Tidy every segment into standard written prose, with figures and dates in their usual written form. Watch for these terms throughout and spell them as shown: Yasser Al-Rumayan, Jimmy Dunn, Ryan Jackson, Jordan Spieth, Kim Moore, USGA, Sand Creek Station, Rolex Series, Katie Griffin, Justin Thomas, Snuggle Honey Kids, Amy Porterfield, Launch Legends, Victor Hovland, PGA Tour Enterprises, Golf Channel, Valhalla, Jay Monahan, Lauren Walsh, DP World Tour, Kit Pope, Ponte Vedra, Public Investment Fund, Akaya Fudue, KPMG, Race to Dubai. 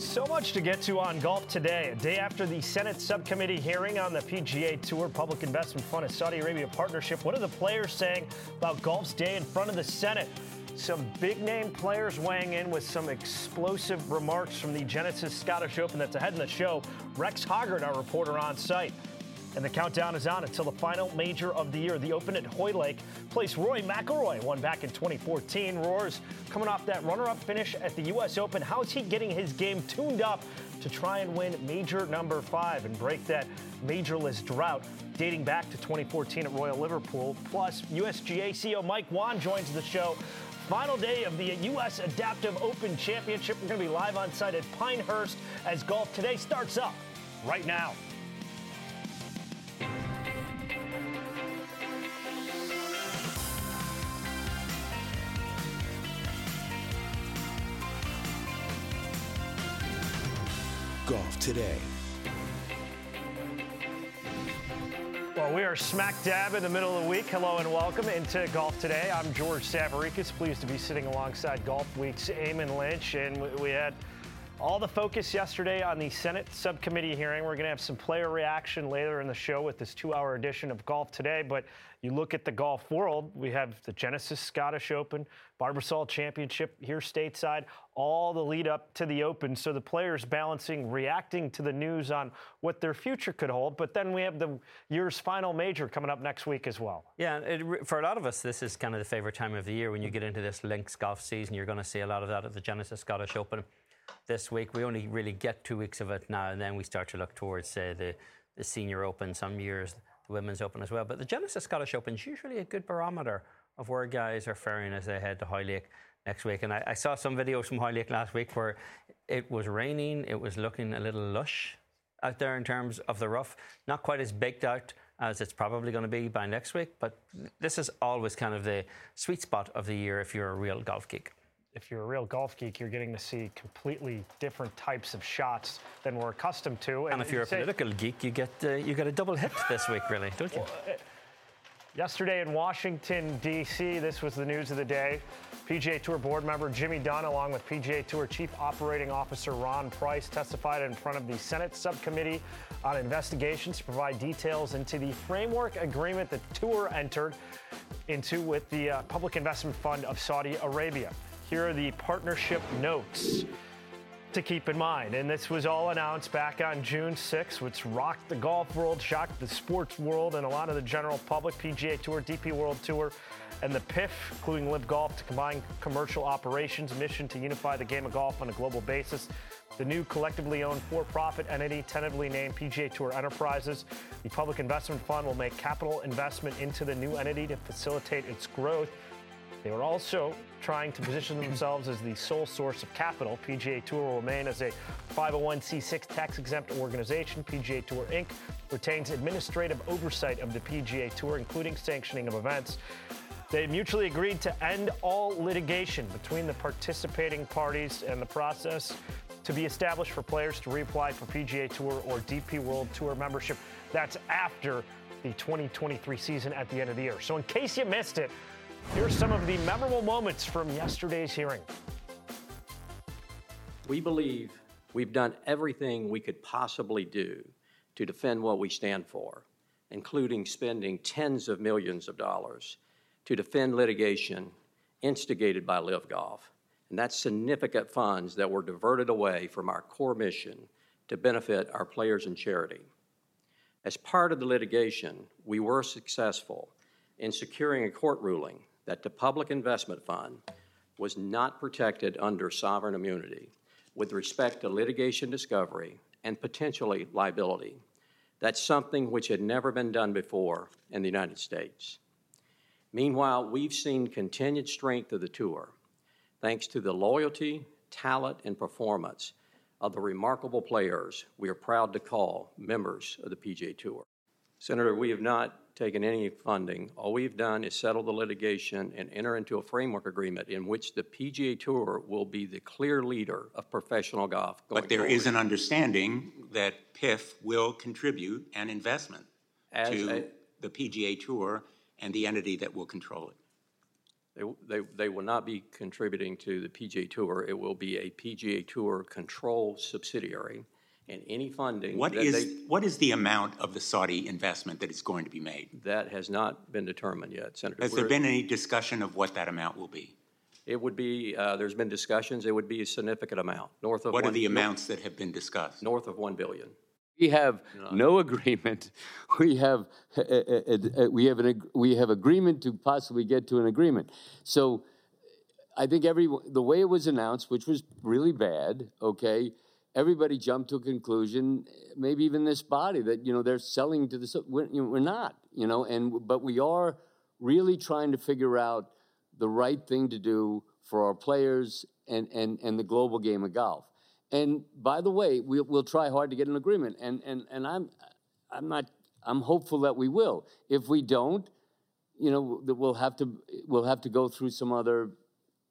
So much to get to on golf today. A day after the Senate subcommittee hearing on the PGA Tour Public Investment Fund and Saudi Arabia partnership, what are the players saying about golf's day in front of the Senate? Some big-name players weighing in with some explosive remarks from the Genesis Scottish Open that's ahead in the show. Rex Hoggard, our reporter on site. And the countdown is on until the final major of the year. The Open at Hoylake place Rory McIlroy won back in 2014. Roar's coming off that runner-up finish at the U.S. Open. How is he getting his game tuned up to try and win major number 5 and break that majorless drought dating back to 2014 at Royal Liverpool? Plus, USGA CEO Mike Whan joins the show. Final day of the U.S. Adaptive Open Championship. We're going to be live on site at Pinehurst as golf today starts up right now. Golf today. Well, we are smack dab in the middle of the week. Hello and welcome into Golf Today. I'm George Savarikas, pleased to be sitting alongside Golf Week's Eamon Lynch. And we had all the focus yesterday on the Senate subcommittee hearing. We're going to have some player reaction later in the show with this two-hour edition of Golf Today. But you look at the golf world, we have the Genesis Scottish Open, Barbasol Championship here stateside, all the lead up to the Open. So the players balancing, reacting to the news on what their future could hold. But then we have the year's final major coming up next week as well. Yeah, for a lot of us, this is kind of the favorite time of the year. When you get into this Lynx golf season, you're going to see a lot of that at the Genesis Scottish Open. This week, we only really get 2 weeks of it now, and then we start to look towards the Senior Open, some years the Women's Open as well. But the Genesis Scottish Open is usually a good barometer of where guys are faring as they head to Hoylake next week. And I saw some videos from Hoylake last week where it was raining, it was looking a little lush out there in terms of the rough. Not quite as baked out as it's probably going to be by next week, but this is always kind of the sweet spot of the year if you're a real golf geek. If you're a real golf geek, you're getting to see completely different types of shots than we're accustomed to. And if you're a political geek, you get a double hit this week, really, don't you? Well, yesterday in Washington, D.C., this was the news of the day. PGA Tour board member Jimmy Dunn, along with PGA Tour Chief Operating Officer Ron Price, testified in front of the Senate subcommittee on investigations to provide details into the framework agreement the Tour entered into with the Public Investment Fund of Saudi Arabia. Here are the partnership notes to keep in mind. And this was all announced back on June 6th, which rocked the golf world, shocked the sports world, and a lot of the general public. PGA Tour, DP World Tour, and the PIF, including Live Golf, to combine commercial operations, mission to unify the game of golf on a global basis. The new collectively owned for-profit entity, tentatively named PGA Tour Enterprises. The Public Investment Fund will make capital investment into the new entity to facilitate its growth. They were also trying to position themselves as the sole source of capital. PGA Tour will remain as a 501c6 tax-exempt organization. PGA Tour Inc. retains administrative oversight of the PGA Tour, including sanctioning of events. They mutually agreed to end all litigation between the participating parties, and the process to be established for players to reapply for PGA Tour or DP World Tour membership. That's after the 2023 season at the end of the year. So in case you missed it, here are some of the memorable moments from yesterday's hearing. We believe we've done everything we could possibly do to defend what we stand for, including spending tens of millions of dollars to defend litigation instigated by Live Golf. And that's significant funds that were diverted away from our core mission to benefit our players and charity. As part of the litigation, we were successful in securing a court ruling that the Public Investment Fund was not protected under sovereign immunity with respect to litigation discovery and potentially liability. That's something which had never been done before in the United States. Meanwhile, we've seen continued strength of the Tour thanks to the loyalty, talent, and performance of the remarkable players we are proud to call members of the PGA Tour. Senator, we have not taken any funding. All we've done is settle the litigation and enter into a framework agreement in which the PGA Tour will be the clear leader of professional golf going forward. But there is an understanding that PIF will contribute an investment to the PGA Tour and the entity that will control it. They will not be contributing to the PGA Tour. It will be a PGA Tour control subsidiary, and any funding. What is the amount of the Saudi investment that is going to be made? That has not been determined yet, Senator. Has there been any discussion of what that amount will be? It would be. There's been discussions. It would be a significant amount, north of. What are the amounts that have been discussed? North of $1 billion. We have no agreement. We have agreement to possibly get to an agreement. So, I think the way it was announced, which was really bad. Okay, everybody jumped to a conclusion. Maybe even this body that they're selling to the. We're not. But we are really trying to figure out the right thing to do for our players and the global game of golf. And by the way, we'll try hard to get an agreement, and I'm hopeful that we will. If we don't, we'll have to go through some other.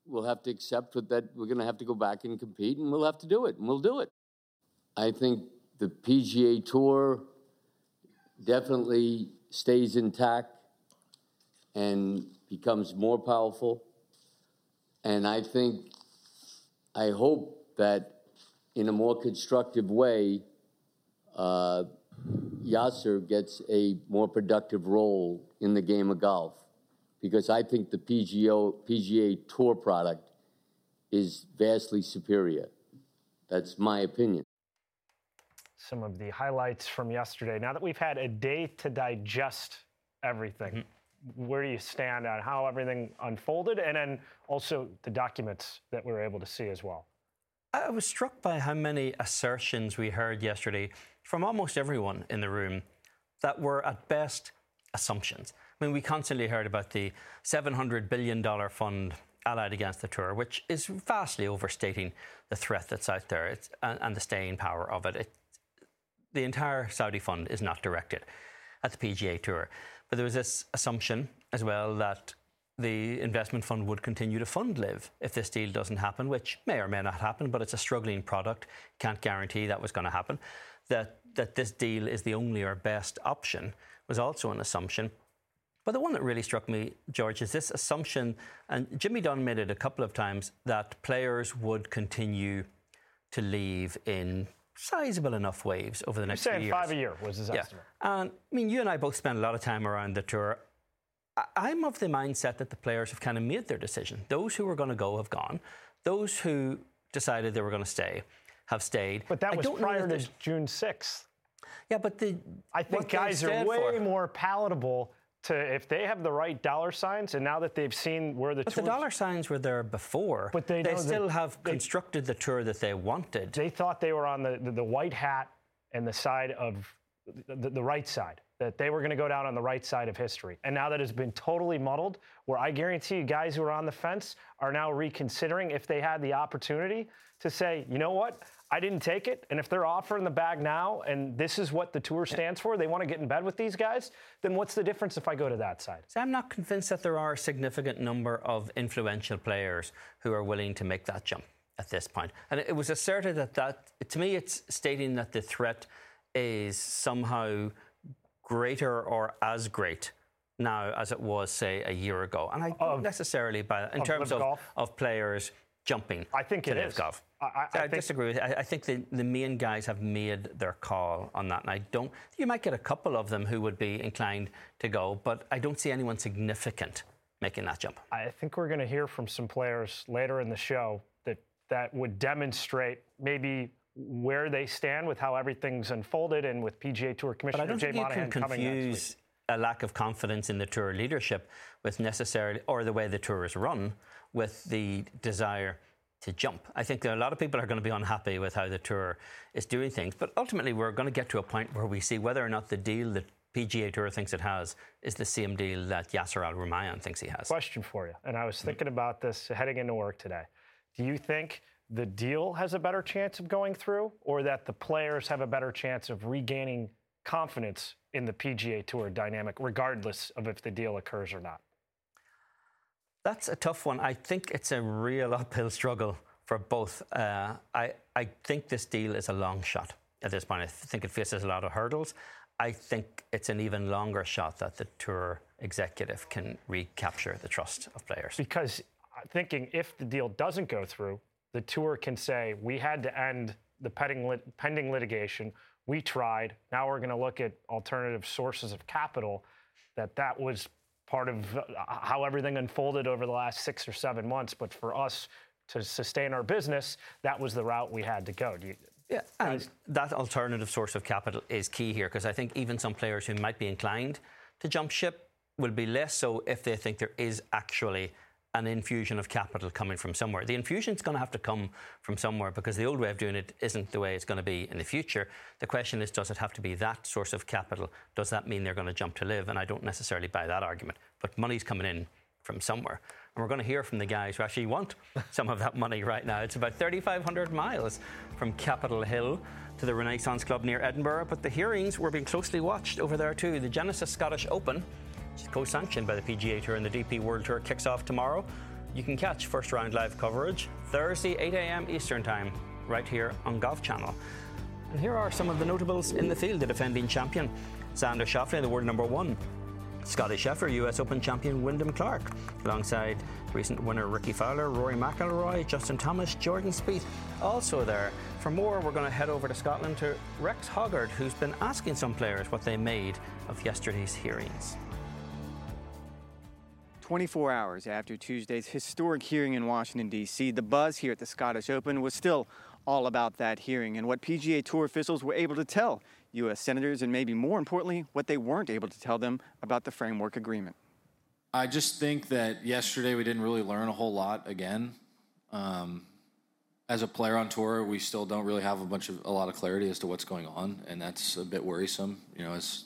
We'll have to accept that we're going to have to go back and compete, and we'll have to do it, and we'll do it. I think the PGA Tour definitely stays intact and becomes more powerful, and I hope that. In a more constructive way, Yasser gets a more productive role in the game of golf, because I think the PGA Tour product is vastly superior. That's my opinion. Some of the highlights from yesterday. Now that we've had a day to digest everything, Where do you stand on how everything unfolded, and then also the documents that we were able to see as well? I was struck by how many assertions we heard yesterday from almost everyone in the room that were at best assumptions. I mean, we constantly heard about the $700 billion fund allied against the tour, which is vastly overstating the threat that's out there and the staying power of it. The entire Saudi fund is not directed at the PGA Tour. But there was this assumption as well that the investment fund would continue to fund Liv if this deal doesn't happen, which may or may not happen, but it's a struggling product. Can't guarantee that was going to happen. That this deal is the only or best option was also an assumption. But the one that really struck me, George, is this assumption, and Jimmy Dunn made it a couple of times, that players would continue to leave in sizable enough waves over the next few years. 5 a year was his estimate. And I mean, you and I both spend a lot of time around the tour. I'm of the mindset that the players have kind of made their decision. Those who were going to go have gone. Those who decided they were going to stay have stayed. But that was prior to June 6th. Yeah, but I think guys are way more palatable to if they have the right dollar signs, and now that they've seen where the tour... But the dollar signs were there before. But they still have constructed the tour that they wanted. They thought they were on the white hat and the side of... The right side, that they were going to go down on the right side of history. And now that has been totally muddled, where I guarantee you guys who are on the fence are now reconsidering if they had the opportunity to say, you know what, I didn't take it. And if they're offering the bag now and this is what the tour stands for, they want to get in bed with these guys, then what's the difference if I go to that side? So I'm not convinced that there are a significant number of influential players who are willing to make that jump at this point. And it was asserted that to me, it's stating that the threat is somehow greater or as great now as it was, say, a year ago. And I don't necessarily buy that in terms of players jumping. I think it is. Golf. I disagree with you. I think the main guys have made their call on that. And I don't... You might get a couple of them who would be inclined to go, but I don't see anyone significant making that jump. I think we're going to hear from some players later in the show that would demonstrate maybe... where they stand with how everything's unfolded and with PGA Tour Commissioner Jay Monahan coming next week. But I don't think you can confuse a lack of confidence in the Tour leadership with necessarily, or the way the Tour is run, with the desire to jump. I think that a lot of people are going to be unhappy with how the Tour is doing things. But ultimately, we're going to get to a point where we see whether or not the deal that PGA Tour thinks it has is the same deal that Yasser Al-Rumayan thinks he has. Question for you, and I was thinking about this heading into work today. Do you think the deal has a better chance of going through, or that the players have a better chance of regaining confidence in the PGA Tour dynamic, regardless of if the deal occurs or not? That's a tough one. I think it's a real uphill struggle for both. I think this deal is a long shot at this point. I think it faces a lot of hurdles. I think it's an even longer shot that the tour executive can recapture the trust of players. Because thinking if the deal doesn't go through, the tour can say, we had to end the pending litigation. We tried. Now we're going to look at alternative sources of capital. That was part of how everything unfolded over the last 6 or 7 months. But for us to sustain our business, that was the route we had to go. Yeah, and that alternative source of capital is key here, because I think even some players who might be inclined to jump ship will be less so if they think there is actually an infusion of capital coming from somewhere. The infusion's going to have to come from somewhere, because the old way of doing it isn't the way it's going to be in the future. The question is, does it have to be that source of capital? Does that mean they're going to jump to live? And I don't necessarily buy that argument. But money's coming in from somewhere. And we're going to hear from the guys who actually want some of that money right now. It's about 3,500 miles from Capitol Hill to the Renaissance Club near Edinburgh. But the hearings were being closely watched over there too. The Genesis Scottish Open, which is co-sanctioned by the PGA Tour and the DP World Tour, kicks off tomorrow. You can catch first round live coverage Thursday, 8 a.m. Eastern Time, right here on Golf Channel. And here are some of the notables in the field. The defending champion, Xander Schauffele, the world number one. Scottie Scheffler, U.S. Open champion Wyndham Clark, alongside recent winner Ricky Fowler, Rory McIlroy, Justin Thomas, Jordan Spieth, also there. For more, we're going to head over to Scotland to Rex Hoggard, who's been asking some players what they made of yesterday's hearings. 24 hours after Tuesday's historic hearing in Washington, D.C., the buzz here at the Scottish Open was still all about that hearing and what PGA Tour officials were able to tell U.S. senators, and maybe more importantly, what they weren't able to tell them about the framework agreement. I just think that yesterday we didn't really learn a whole lot again. As a player on tour, we still don't really have a lot of clarity as to what's going on, and that's a bit worrisome. You know, as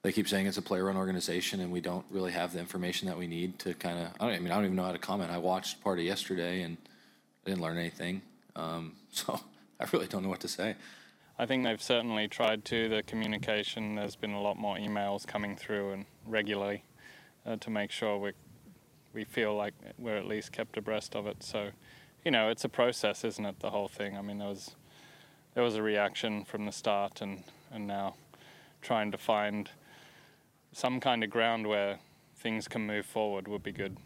they keep saying, it's a player-run organization, and we don't really have the information that we need to I don't even know how to comment. I watched part of yesterday, and I didn't learn anything. So I really don't know what to say. I think they've certainly tried to. The communication, there's been a lot more emails coming through and regularly to make sure we feel like we're at least kept abreast of it. So, you know, it's a process, isn't it, the whole thing? I mean, there was a reaction from the start and now trying to find some kind of ground where things can move forward would be good.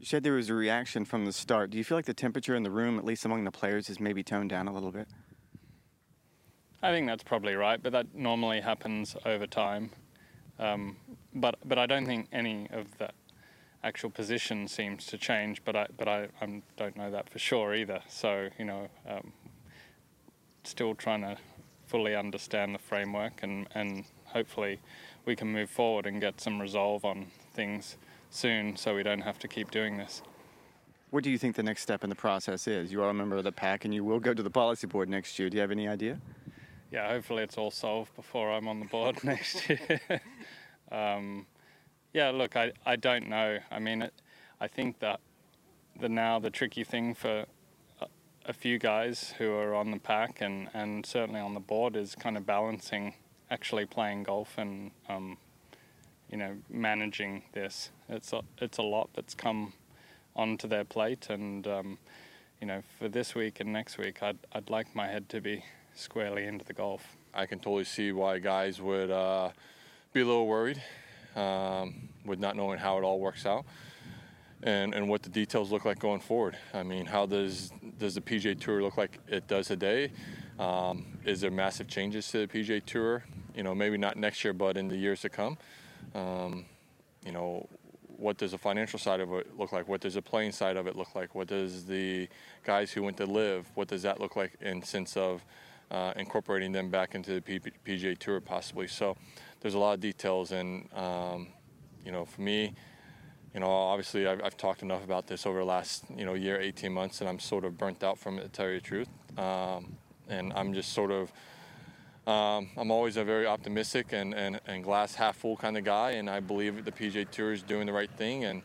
You said there was a reaction from the start. Do you feel like the temperature in the room, at least among the players, is maybe toned down a little bit? I think that's probably right, but that normally happens over time. But I don't think any of the actual position seems to change, but I don't know that for sure either. So, you know, still trying to fully understand the framework and hopefully we can move forward and get some resolve on things soon so we don't have to keep doing this. What do you think the next step in the process is? You are a member of the PAC and you will go to the policy board next year. Do you have any idea? Yeah, hopefully it's all solved before I'm on the board next year. Look, I don't know. I mean, I think that the tricky thing for a few guys who are on the pack and certainly on the board is kind of balancing actually playing golf and, you know, managing this. It's a lot that's come onto their plate and, you know, for this week and next week, I'd like my head to be squarely into the golf. I can totally see why guys would be a little worried with not knowing how it all works out and what the details look like going forward. I mean, how does the PGA Tour look like it does today? Is there massive changes to the PGA Tour? You know, maybe not next year, but in the years to come. You know, what does the financial side of it look like? What does the playing side of it look like? What does the guys who went to live, what does that look like in sense of incorporating them back into the PGA Tour possibly? So there's a lot of details and, you know, for me, you know, obviously I've talked enough about this over the last, you know, year, 18 months, and I'm sort of burnt out from it, to tell you the truth. And I'm just sort of, I'm always a very optimistic and glass half full kind of guy, and I believe the PGA Tour is doing the right thing and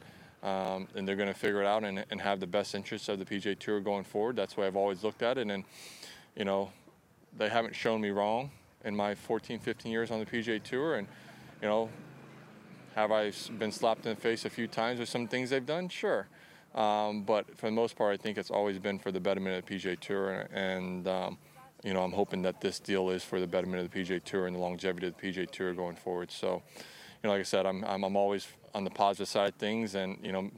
they're going to figure it out and have the best interests of the PGA Tour going forward. That's the way I've always looked at it. And, you know, they haven't shown me wrong in my 14, 15 years on the PGA Tour. And, you know, have I been slapped in the face a few times with some things they've done? Sure. But for the most part, I think it's always been for the betterment of the PGA Tour. And you know, I'm hoping that this deal is for the betterment of the PGA Tour and the longevity of the PGA Tour going forward. So, you know, like I said, I'm always on the positive side of things, and, you know,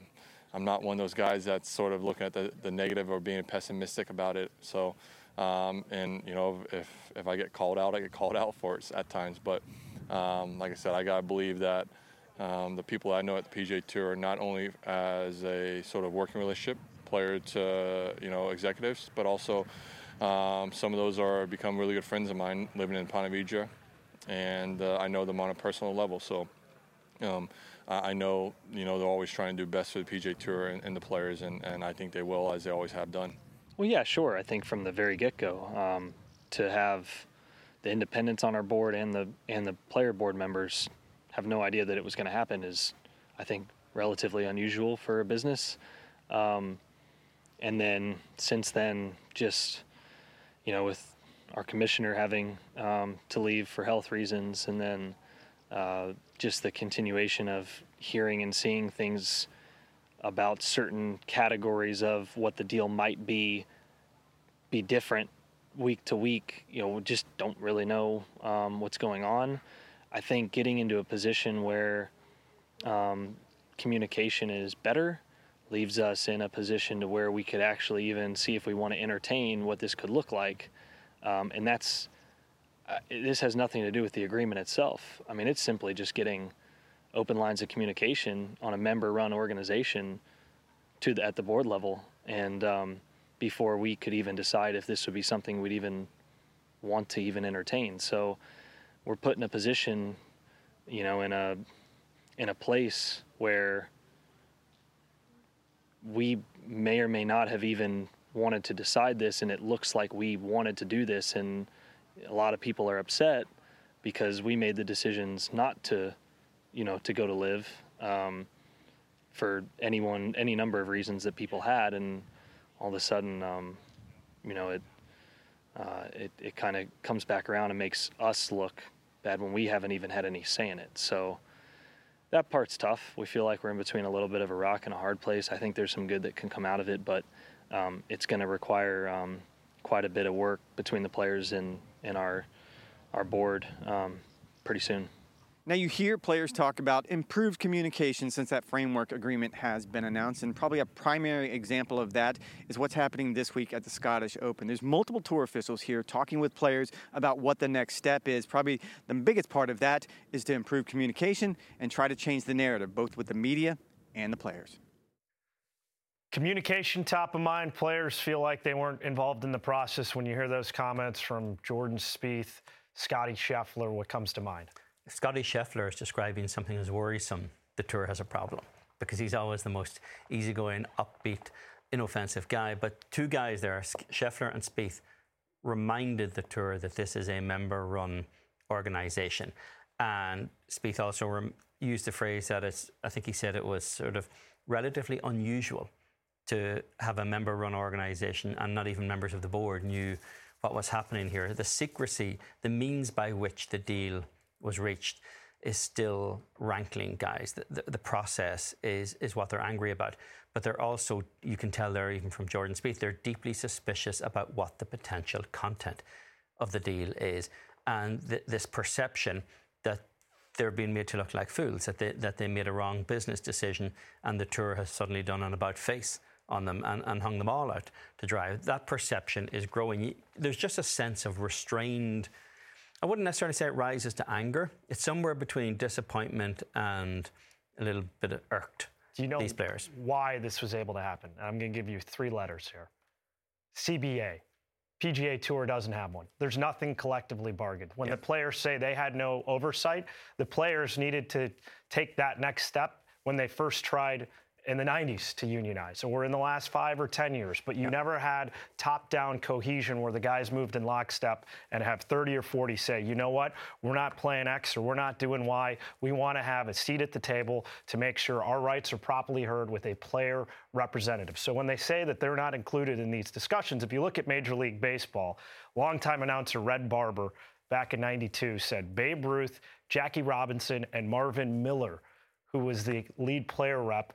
I'm not one of those guys that's sort of looking at the negative or being pessimistic about it. So, and, you know, if I get called out, I get called out for it at times. But, like I said, I got to believe that the people I know at the PGA Tour are not only as a sort of working relationship, player to, you know, executives, but also some of those are become really good friends of mine living in Ponte Vedra, and I know them on a personal level. So, I know, you know, they're always trying to do best for the PGA Tour and the players, and I think they will, as they always have done. Well, yeah, sure. I think from the very get-go, to have the independents on our board and the player board members have no idea that it was going to happen is, I think, relatively unusual for a business. And then since then, just, you know, with our commissioner having to leave for health reasons, and then just the continuation of hearing and seeing things about certain categories of what the deal might be different week to week. You know, we just don't really know what's going on. I think getting into a position where communication is better leaves us in a position to where we could actually even see if we want to entertain what this could look like. And that's, this has nothing to do with the agreement itself. I mean, it's simply just getting open lines of communication on a member-run organization at the board level, and before we could even decide if this would be something we'd even want to even entertain. So we're put in a position, you know, in a place where we may or may not have even wanted to decide this, and it looks like we wanted to do this, and a lot of people are upset because we made the decisions not to, you know, to go to live for any number of reasons that people had, and all of a sudden, you know, it kind of comes back around and makes us look bad when we haven't even had any say in it. So that part's tough. We feel like we're in between a little bit of a rock and a hard place. I think there's some good that can come out of it, but it's going to require quite a bit of work between the players and our board pretty soon. Now, you hear players talk about improved communication since that framework agreement has been announced, and probably a primary example of that is what's happening this week at the Scottish Open. There's multiple tour officials here talking with players about what the next step is. Probably the biggest part of that is to improve communication and try to change the narrative, both with the media and the players. Communication top of mind. Players feel like they weren't involved in the process. When you hear those comments from Jordan Spieth, Scottie Scheffler, what comes to mind? Scottie Scheffler is describing something as worrisome. The Tour has a problem because he's always the most easygoing, upbeat, inoffensive guy. But two guys there, Scheffler and Spieth, reminded the Tour that this is a member-run organisation. And Spieth also used the phrase that it's, I think he said it was sort of relatively unusual to have a member-run organisation, and not even members of the board knew what was happening here. The secrecy, the means by which the deal was reached is still rankling, guys. The process is what they're angry about. But they're also, you can tell there even from Jordan Spieth, they're deeply suspicious about what the potential content of the deal is. And this perception that they're being made to look like fools, that they made a wrong business decision, and the Tour has suddenly done an about-face on them and hung them all out to dry. That perception is growing. There's just a sense of restrained, I wouldn't necessarily say it rises to anger. It's somewhere between disappointment and a little bit of irked. Do you know these players? Why this was able to happen? I'm going to give you three letters here. CBA. PGA Tour doesn't have one. There's nothing collectively bargained. When the players say they had no oversight, the players needed to take that next step when they first tried in the 90s to unionize, or in the last 5 or 10 years, but you never had top-down cohesion where the guys moved in lockstep and have 30 or 40 say, you know what, we're not playing X or we're not doing Y. We want to have a seat at the table to make sure our rights are properly heard with a player representative. So when they say that they're not included in these discussions, if you look at Major League Baseball, longtime announcer Red Barber back in 92 said Babe Ruth, Jackie Robinson, and Marvin Miller, who was the lead player rep,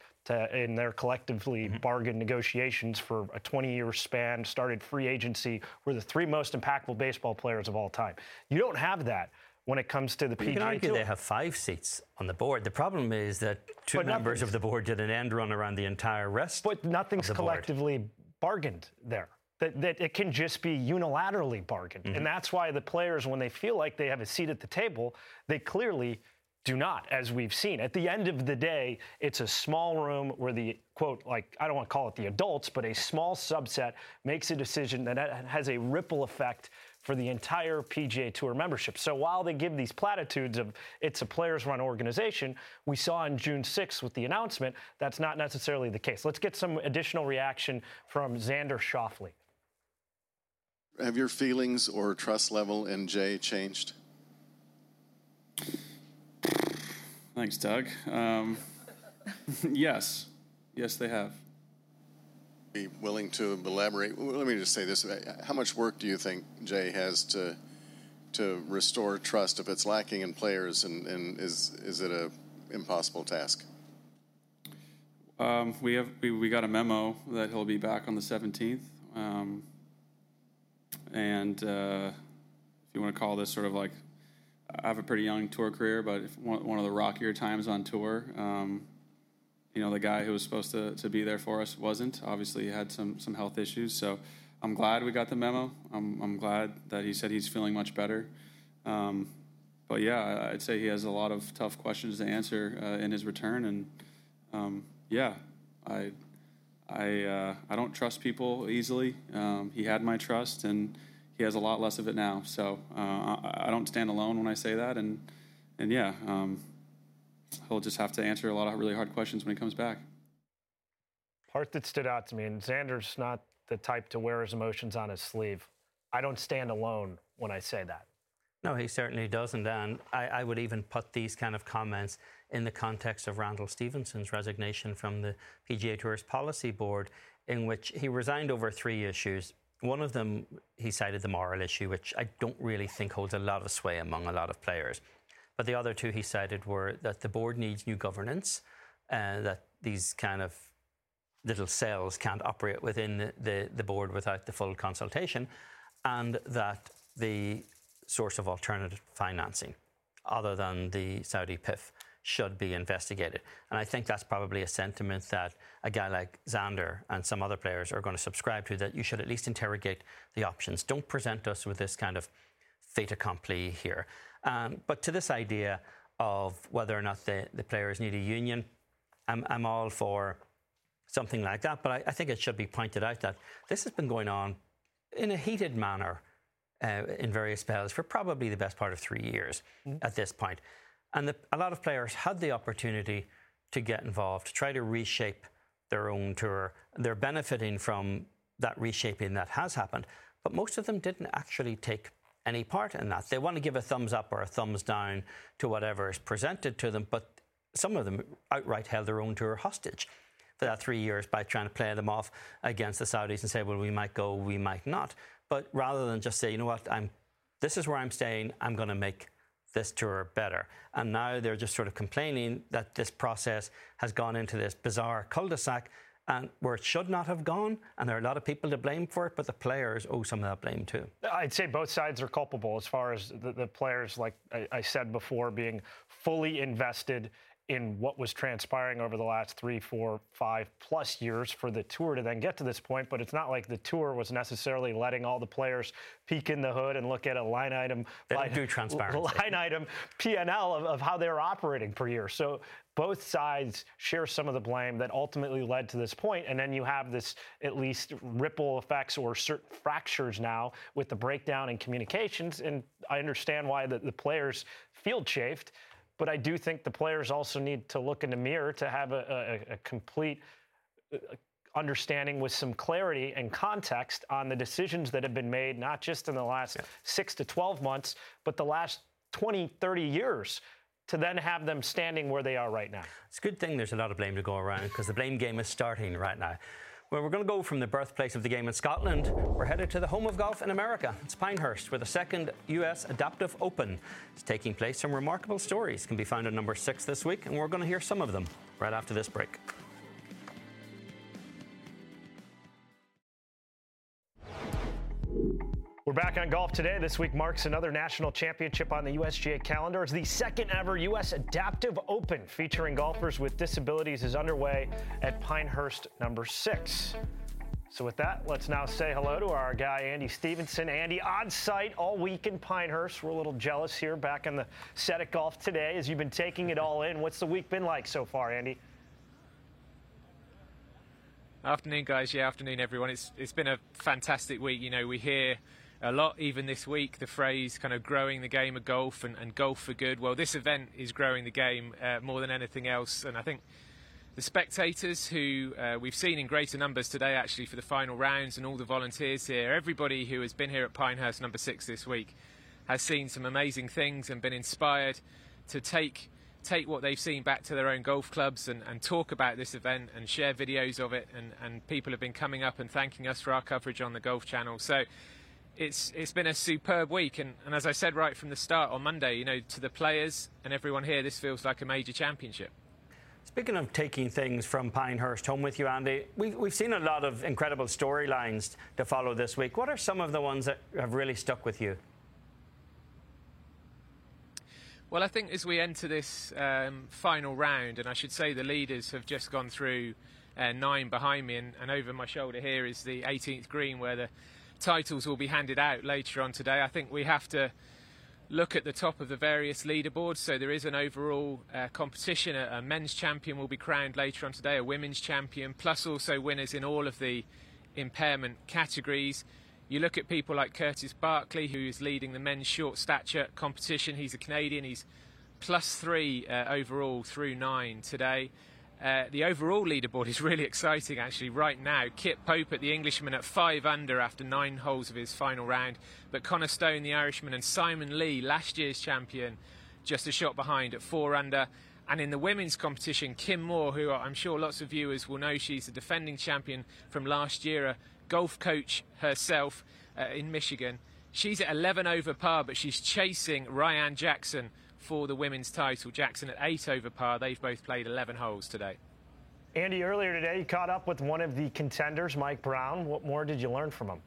in their collectively bargain negotiations for a 20-year span, started free agency, were the three most impactful baseball players of all time. You don't have that when it comes to the PGA Tour. You can argue they have five seats on the board. The problem is that two members of the board did an end run around the entire rest of the board. But nothing's collectively bargained there. That it can just be unilaterally bargained. And that's why the players, when they feel like they have a seat at the table, they clearly do not, as we've seen. At the end of the day, it's a small room where the, quote, like, I don't want to call it the adults, but a small subset makes a decision that has a ripple effect for the entire PGA Tour membership. So while they give these platitudes of it's a players-run organization, we saw on June 6th with the announcement, that's not necessarily the case. Let's get some additional reaction from Xander Schauffele. Have your feelings or trust level in Jay changed? Thanks, Doug. Yes. Yes, they have. Be willing to elaborate. Let me just say this. How much work do you think Jay has to restore trust if it's lacking in players, and is it an impossible task? We got a memo that he'll be back on the 17th. And if you want to call this sort of like, I have a pretty young tour career, but one of the rockier times on tour. The guy who was supposed to be there for us wasn't. Obviously, he had some health issues. So I'm glad we got the memo. I'm glad that he said he's feeling much better. But, yeah, I'd say he has a lot of tough questions to answer in his return. And, I don't trust people easily. He had my trust, and he has a lot less of it now. So I don't stand alone when I say that. And he'll just have to answer a lot of really hard questions when he comes back. Part that stood out to me, and Xander's not the type to wear his emotions on his sleeve. I don't stand alone when I say that. No, he certainly doesn't. And I would even put these kind of comments in the context of Randall Stevenson's resignation from the PGA Tour's policy board, in which he resigned over three issues. One of them, he cited the moral issue, which I don't really think holds a lot of sway among a lot of players. But the other two he cited were that the board needs new governance, that these kind of little cells can't operate within the board without the full consultation, and that the source of alternative financing, other than the Saudi PIF, should be investigated. And I think that's probably a sentiment that a guy like Xander and some other players are going to subscribe to, that you should at least interrogate the options. Don't present us with this kind of fait accompli here. But to this idea of whether or not the players need a union, I'm all for something like that. But I think it should be pointed out that this has been going on in a heated manner in various spells for probably the best part of 3 years at this point. And a lot of players had the opportunity to get involved, to try to reshape their own tour. They're benefiting from that reshaping that has happened, but most of them didn't actually take any part in that. They want to give a thumbs up or a thumbs down to whatever is presented to them, but some of them outright held their own tour hostage for that 3 years by trying to play them off against the Saudis and say, well, we might go, we might not. But rather than just say, you know what, this is where I'm staying, I'm going to make this tour better. And now they're just sort of complaining that this process has gone into this bizarre cul-de-sac and where it should not have gone, and there are a lot of people to blame for it, but the players owe some of that blame too. I'd say both sides are culpable as far as the players, like I said before, being fully invested in what was transpiring over the last 3, 4, 5-plus years for the tour to then get to this point. But it's not like the tour was necessarily letting all the players peek in the hood and look at a line item. They don't do transparency. Line item P&L of how they were operating per year. So both sides share some of the blame that ultimately led to this point. And then you have this at least ripple effects or certain fractures now with the breakdown in communications. And I understand why the players feel chafed. But I do think the players also need to look in the mirror to have a complete understanding with some clarity and context on the decisions that have been made, not just in the last 6 to 12 months, but the last 20, 30 years, to then have them standing where they are right now. It's a good thing there's a lot of blame to go around, because the blame game is starting right now. Well, we're going to go from the birthplace of the game in Scotland. We're headed to the home of golf in America. It's Pinehurst, where the second U.S. Adaptive Open is taking place. Some remarkable stories can be found at number 6 this week, and we're going to hear some of them right after this break. We're back on Golf Today. This week marks another national championship on the USGA calendar. It's the second ever U.S. Adaptive Open featuring golfers with disabilities is underway at Pinehurst No. 6. So with that, let's now say hello to our guy, Andy Stevenson. Andy, on site all week in Pinehurst. We're a little jealous here back on the set at Golf Today as you've been taking it all in. What's the week been like so far, Andy? Afternoon, guys. Yeah, afternoon, everyone. It's been a fantastic week. You know, we hear a lot, even this week, the phrase kind of growing the game of golf and golf for good. Well, this event is growing the game more than anything else. And I think the spectators who we've seen in greater numbers today, actually, for the final rounds, and all the volunteers here, everybody who has been here at Pinehurst No. 6 this week has seen some amazing things and been inspired to take what they've seen back to their own golf clubs and talk about this event and share videos of it. And people have been coming up and thanking us for our coverage on the Golf Channel. So it's been a superb week. And as I said right from the start on Monday, you know, to the players and everyone here, this feels like a major championship. Speaking of taking things from Pinehurst home with you, Andy, we've seen a lot of incredible storylines to follow this week. What are some of the ones that have really stuck with you? Well, I think as we enter this final round, and I should say the leaders have just gone through nine behind me, and over my shoulder here is the 18th green where the titles will be handed out later on today. I think we have to look at the top of the various leaderboards. So there is an overall competition. A men's champion will be crowned later on today, a women's champion, plus also winners in all of the impairment categories. You look at people like Curtis Barkley, who is leading the men's short stature competition. He's a Canadian. He's +3 overall through 9 today. The overall leaderboard is really exciting, actually, right now. Kit Pope at the Englishman at 5 under after 9 holes of his final round. But Connor Stone, the Irishman, and Simon Lee, last year's champion, just a shot behind at 4 under. And in the women's competition, Kim Moore, who I'm sure lots of viewers will know, she's the defending champion from last year, a golf coach herself in Michigan. She's at 11 over par, but she's chasing Ryan Jackson for the women's title. Jackson at 8 over par. They've both played 11 holes today. Andy, earlier today you caught up with one of the contenders, Mike Brown. What more did you learn from him?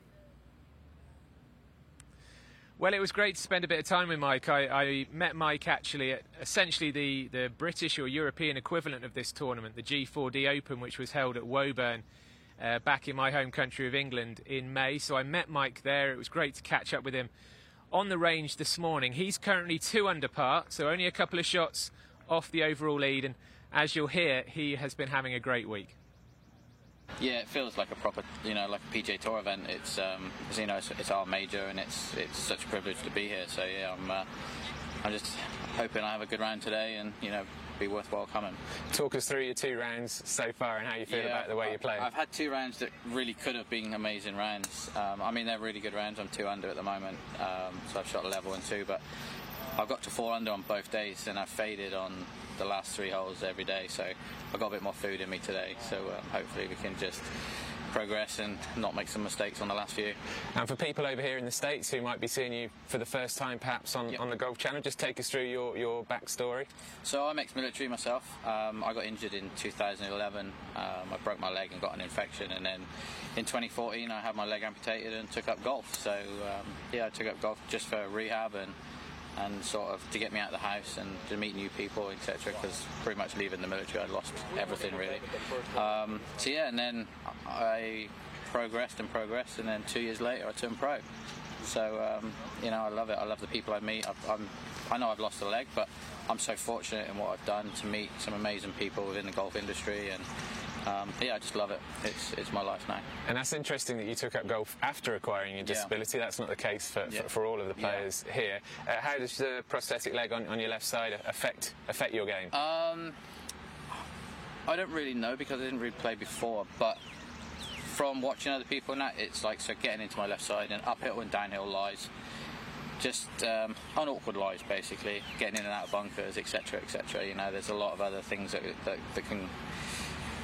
Well, it was great to spend a bit of time with Mike. I met Mike actually at essentially the British or European equivalent of this tournament, the G4D Open, which was held at Woburn back in my home country of England in May. So I met Mike there. It was great to catch up with him on the range this morning. He's currently 2 under par, so only a couple of shots off the overall lead, and as you'll hear, he has been having a great week. Yeah, it feels like a proper, you know, like a PGA Tour event. It's, you know, it's our major, and it's such a privilege to be here. So yeah, I'm just hoping I have a good round today, and you know, be worthwhile coming. Talk us through your 2 rounds so far and how you feel about the way you play. I've had 2 rounds that really could have been amazing rounds. I mean, they're really good rounds. I'm 2 under at the moment, so I've shot a level and 2, but I've got to 4 under on both days, and I've faded on the last 3 holes every day, so I've got a bit more food in me today, so hopefully we can just progress and not make some mistakes on the last few. And for people over here in the States who might be seeing you for the first time perhaps on the Golf Channel, just take us through your backstory. So I'm ex-military myself. I got injured in 2011. I broke my leg and got an infection, and then in 2014 I had my leg amputated and took up golf. So I took up golf just for rehab and sort of to get me out of the house and to meet new people, etc., because pretty much leaving the military I'd lost everything really. And then I progressed, and then 2 years later I turned pro. So you know, I love it. I love the people I meet. I know I've lost a leg, but I'm so fortunate in what I've done to meet some amazing people within the golf industry, and I just love it. It's my life now. And that's interesting that you took up golf after acquiring your disability. Yeah. That's not the case for all of the players here. How does the prosthetic leg on your left side affect your game? I don't really know, because I didn't really play before, but from watching other people and that, it's like, so getting into my left side and uphill and downhill lies, just unawkward lies basically, getting in and out of bunkers, etc. You know, there's a lot of other things that can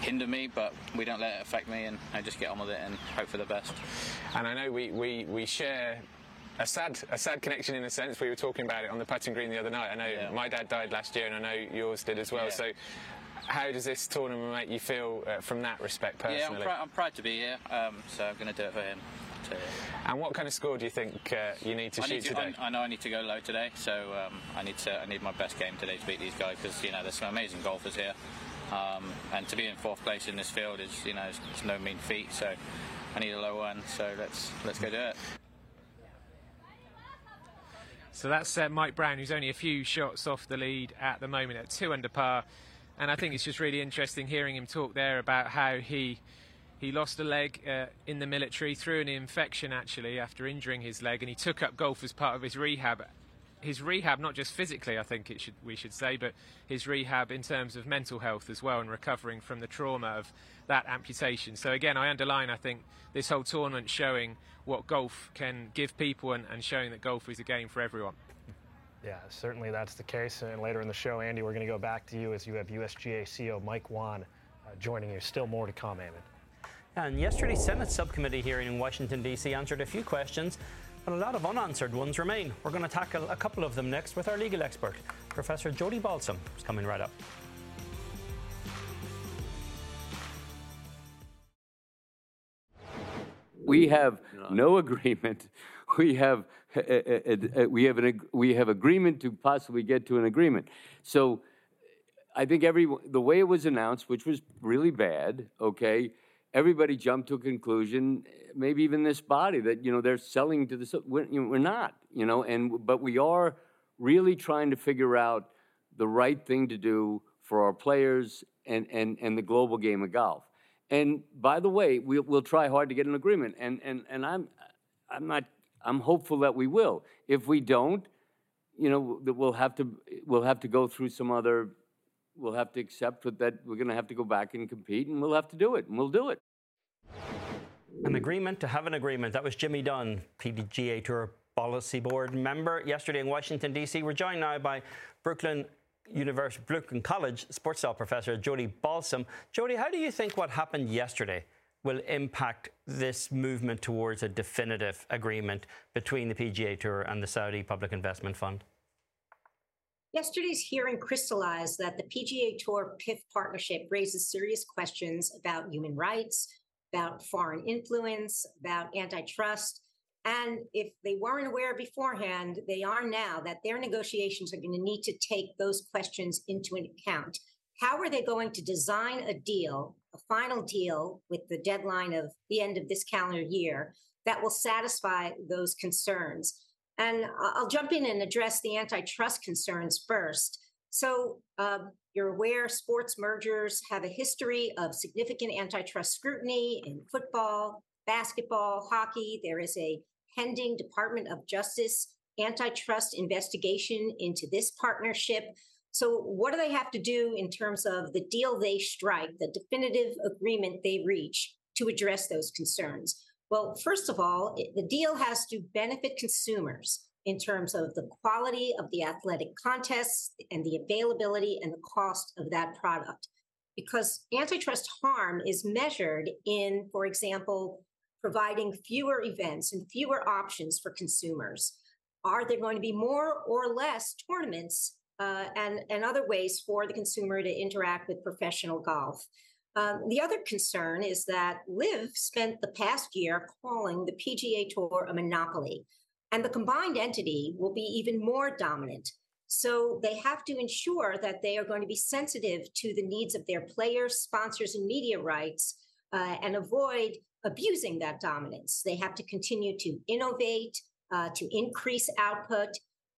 hinder me, but we don't let it affect me, and I just get on with it and hope for the best. And I know we share a sad connection in a sense. We were talking about it on the putting green the other night. I know my dad died last year, and I know yours did as well. Yeah. So how does this tournament make you feel from that respect personally? Yeah, I'm proud to be here, so I'm going to do it for him. So, and what kind of score do you think you need to shoot today? I know I need to go low today, so I need my best game today to beat these guys, because there's some amazing golfers here, and to be in fourth place in this field is it's no mean feat. So I need a low one. So let's go do it. So that's Mike Brown, who's only a few shots off the lead at the moment at 2 under par. And I think it's just really interesting hearing him talk there about how he lost a leg in the military through an infection, actually, after injuring his leg. And he took up golf as part of his rehab. His rehab, not just physically, I think we should say, but his rehab in terms of mental health as well, and recovering from the trauma of that amputation. So again, I underline, I think, this whole tournament showing what golf can give people, and showing that golf is a game for everyone. Yeah, certainly that's the case. And later in the show, Andy, we're going to go back to you as you have USGA CEO Mike Whan joining you. Still more to come, Eamon. And yesterday's Senate subcommittee hearing in Washington, D.C. answered a few questions, but a lot of unanswered ones remain. We're going to tackle a couple of them next with our legal expert, Professor Jody Balsam, who's coming right up. We have no agreement. We have agreement to possibly get to an agreement. So I think the way it was announced, which was really bad, okay, everybody jumped to a conclusion, maybe even this body, that they're selling to the. We're not, but we are really trying to figure out the right thing to do for our players and the global game of golf. And by the way, we'll try hard to get an agreement, and I'm hopeful that we will. If we don't, we'll have to go through some other. We'll have to accept that we're going to have to go back and compete, and we'll have to do it, and we'll do it. An agreement to have an agreement. That was Jimmy Dunn, PGA Tour Policy Board member, yesterday in Washington D.C. We're joined now by Brooklyn College sports law professor Jody Balsam. Jody, how do you think what happened yesterday will impact this movement towards a definitive agreement between the PGA Tour and the Saudi Public Investment Fund? Yesterday's hearing crystallized that the PGA Tour PIF partnership raises serious questions about human rights, about foreign influence, about antitrust. And if they weren't aware beforehand, they are now, that their negotiations are going to need to take those questions into account. How are they going to design a deal, a final deal, with the deadline of the end of this calendar year that will satisfy those concerns? And I'll jump in and address the antitrust concerns first. So you're aware sports mergers have a history of significant antitrust scrutiny in football, basketball, hockey. There is a pending Department of Justice antitrust investigation into this partnership. So what do they have to do in terms of the deal they strike, the definitive agreement they reach, to address those concerns? Well, first of all, the deal has to benefit consumers in terms of the quality of the athletic contests and the availability and the cost of that product, because antitrust harm is measured in, for example, providing fewer events and fewer options for consumers. Are there going to be more or less tournaments and other ways for the consumer to interact with professional golf? The other concern is that LIV spent the past year calling the PGA Tour a monopoly, and the combined entity will be even more dominant. So they have to ensure that they are going to be sensitive to the needs of their players, sponsors, and media rights, and avoid abusing that dominance. They have to continue to innovate, to increase output.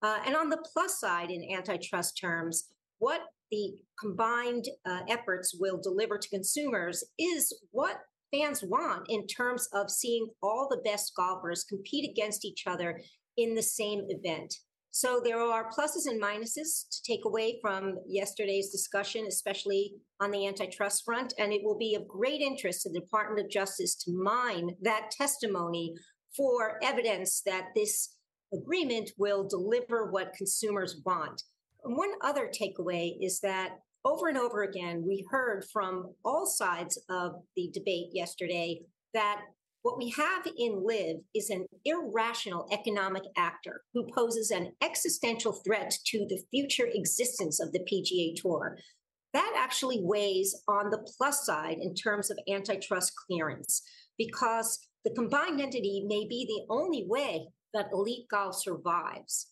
And on the plus side, in antitrust terms, what the combined efforts will deliver to consumers is what fans want in terms of seeing all the best golfers compete against each other in the same event. So there are pluses and minuses to take away from yesterday's discussion, especially on the antitrust front. And it will be of great interest to the Department of Justice to mine that testimony for evidence that this agreement will deliver what consumers want. And one other takeaway is that over and over again, we heard from all sides of the debate yesterday that what we have in LIV is an irrational economic actor who poses an existential threat to the future existence of the PGA Tour. That actually weighs on the plus side in terms of antitrust clearance, because the combined entity may be the only way that elite golf survives.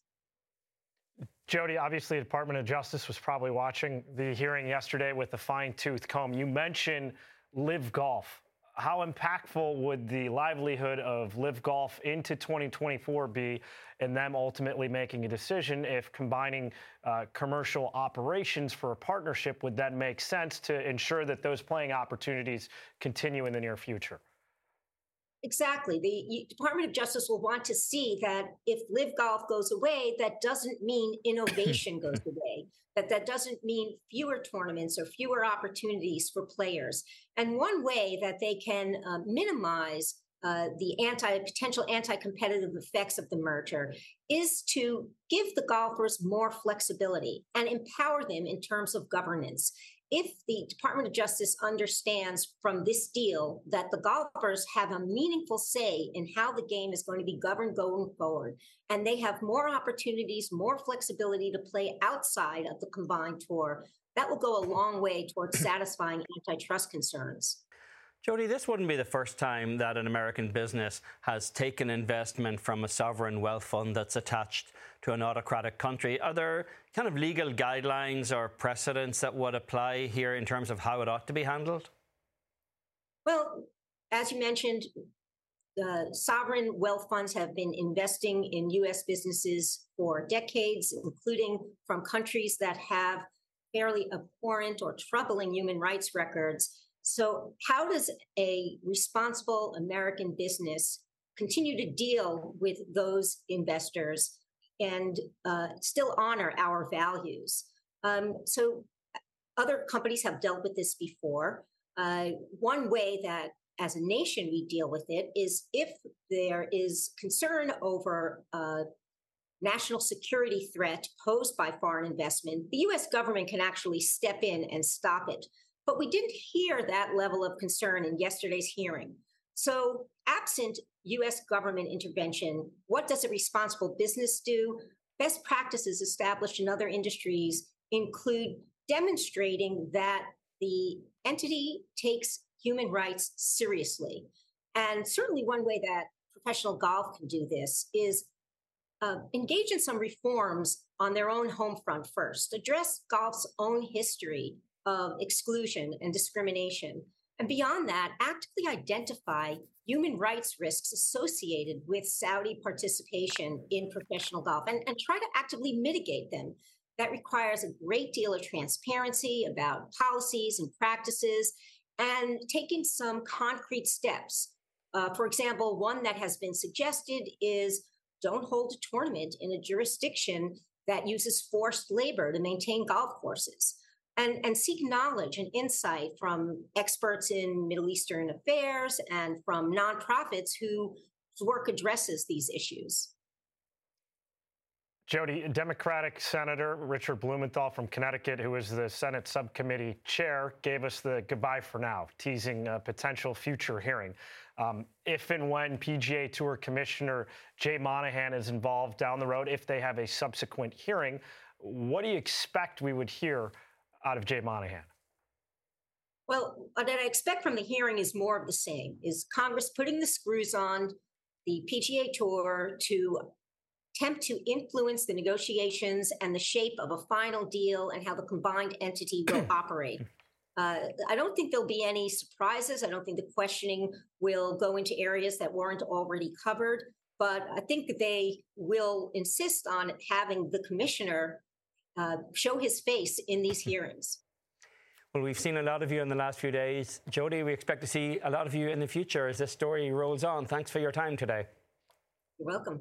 Jody, obviously, the Department of Justice was probably watching the hearing yesterday with a fine-tooth comb. You mentioned LIV Golf. How impactful would the livelihood of LIV Golf into 2024 be in them ultimately making a decision if combining commercial operations for a partnership would then make sense to ensure that those playing opportunities continue in the near future? Exactly. The Department of Justice will want to see that if LIV Golf goes away, that doesn't mean innovation goes away, that doesn't mean fewer tournaments or fewer opportunities for players. And one way that they can minimize the potential anti-competitive effects of the merger is to give the golfers more flexibility and empower them in terms of governance. If the Department of Justice understands from this deal that the golfers have a meaningful say in how the game is going to be governed going forward, and they have more opportunities, more flexibility to play outside of the combined tour, that will go a long way towards satisfying antitrust concerns. Jody, this wouldn't be the first time that an American business has taken investment from a sovereign wealth fund that's attached to an autocratic country. Are there kind of legal guidelines or precedents that would apply here in terms of how it ought to be handled? Well, as you mentioned, the sovereign wealth funds have been investing in U.S. businesses for decades, including from countries that have fairly abhorrent or troubling human rights records. So how does a responsible American business continue to deal with those investors and still honor our values? So other companies have dealt with this before. One way that as a nation we deal with it is if there is concern over national security threat posed by foreign investment, the U.S. government can actually step in and stop it. But we didn't hear that level of concern in yesterday's hearing. So absent U.S. government intervention, what does a responsible business do? Best practices established in other industries include demonstrating that the entity takes human rights seriously. And certainly one way that professional golf can do this is engage in some reforms on their own home front first, address golf's own history of exclusion and discrimination. And beyond that, actively identify human rights risks associated with Saudi participation in professional golf and try to actively mitigate them. That requires a great deal of transparency about policies and practices and taking some concrete steps. For example, one that has been suggested is don't hold a tournament in a jurisdiction that uses forced labor to maintain golf courses. And seek knowledge and insight from experts in Middle Eastern affairs and from nonprofits whose work addresses these issues. Jody, Democratic Senator Richard Blumenthal from Connecticut, who is the Senate subcommittee chair, gave us the goodbye for now, teasing a potential future hearing. If and when PGA Tour Commissioner Jay Monahan is involved down the road, if they have a subsequent hearing, what do you expect we would hear out of Jay Monahan? Well, what I expect from the hearing is more of the same, is Congress putting the screws on the PGA Tour to attempt to influence the negotiations and the shape of a final deal and how the combined entity will operate. I don't think there'll be any surprises. I don't think the questioning will go into areas that weren't already covered, but I think that they will insist on having the commissioner show his face in these hearings. Well, we've seen a lot of you in the last few days. Jody, we expect to see a lot of you in the future as this story rolls on. Thanks for your time today. You're welcome.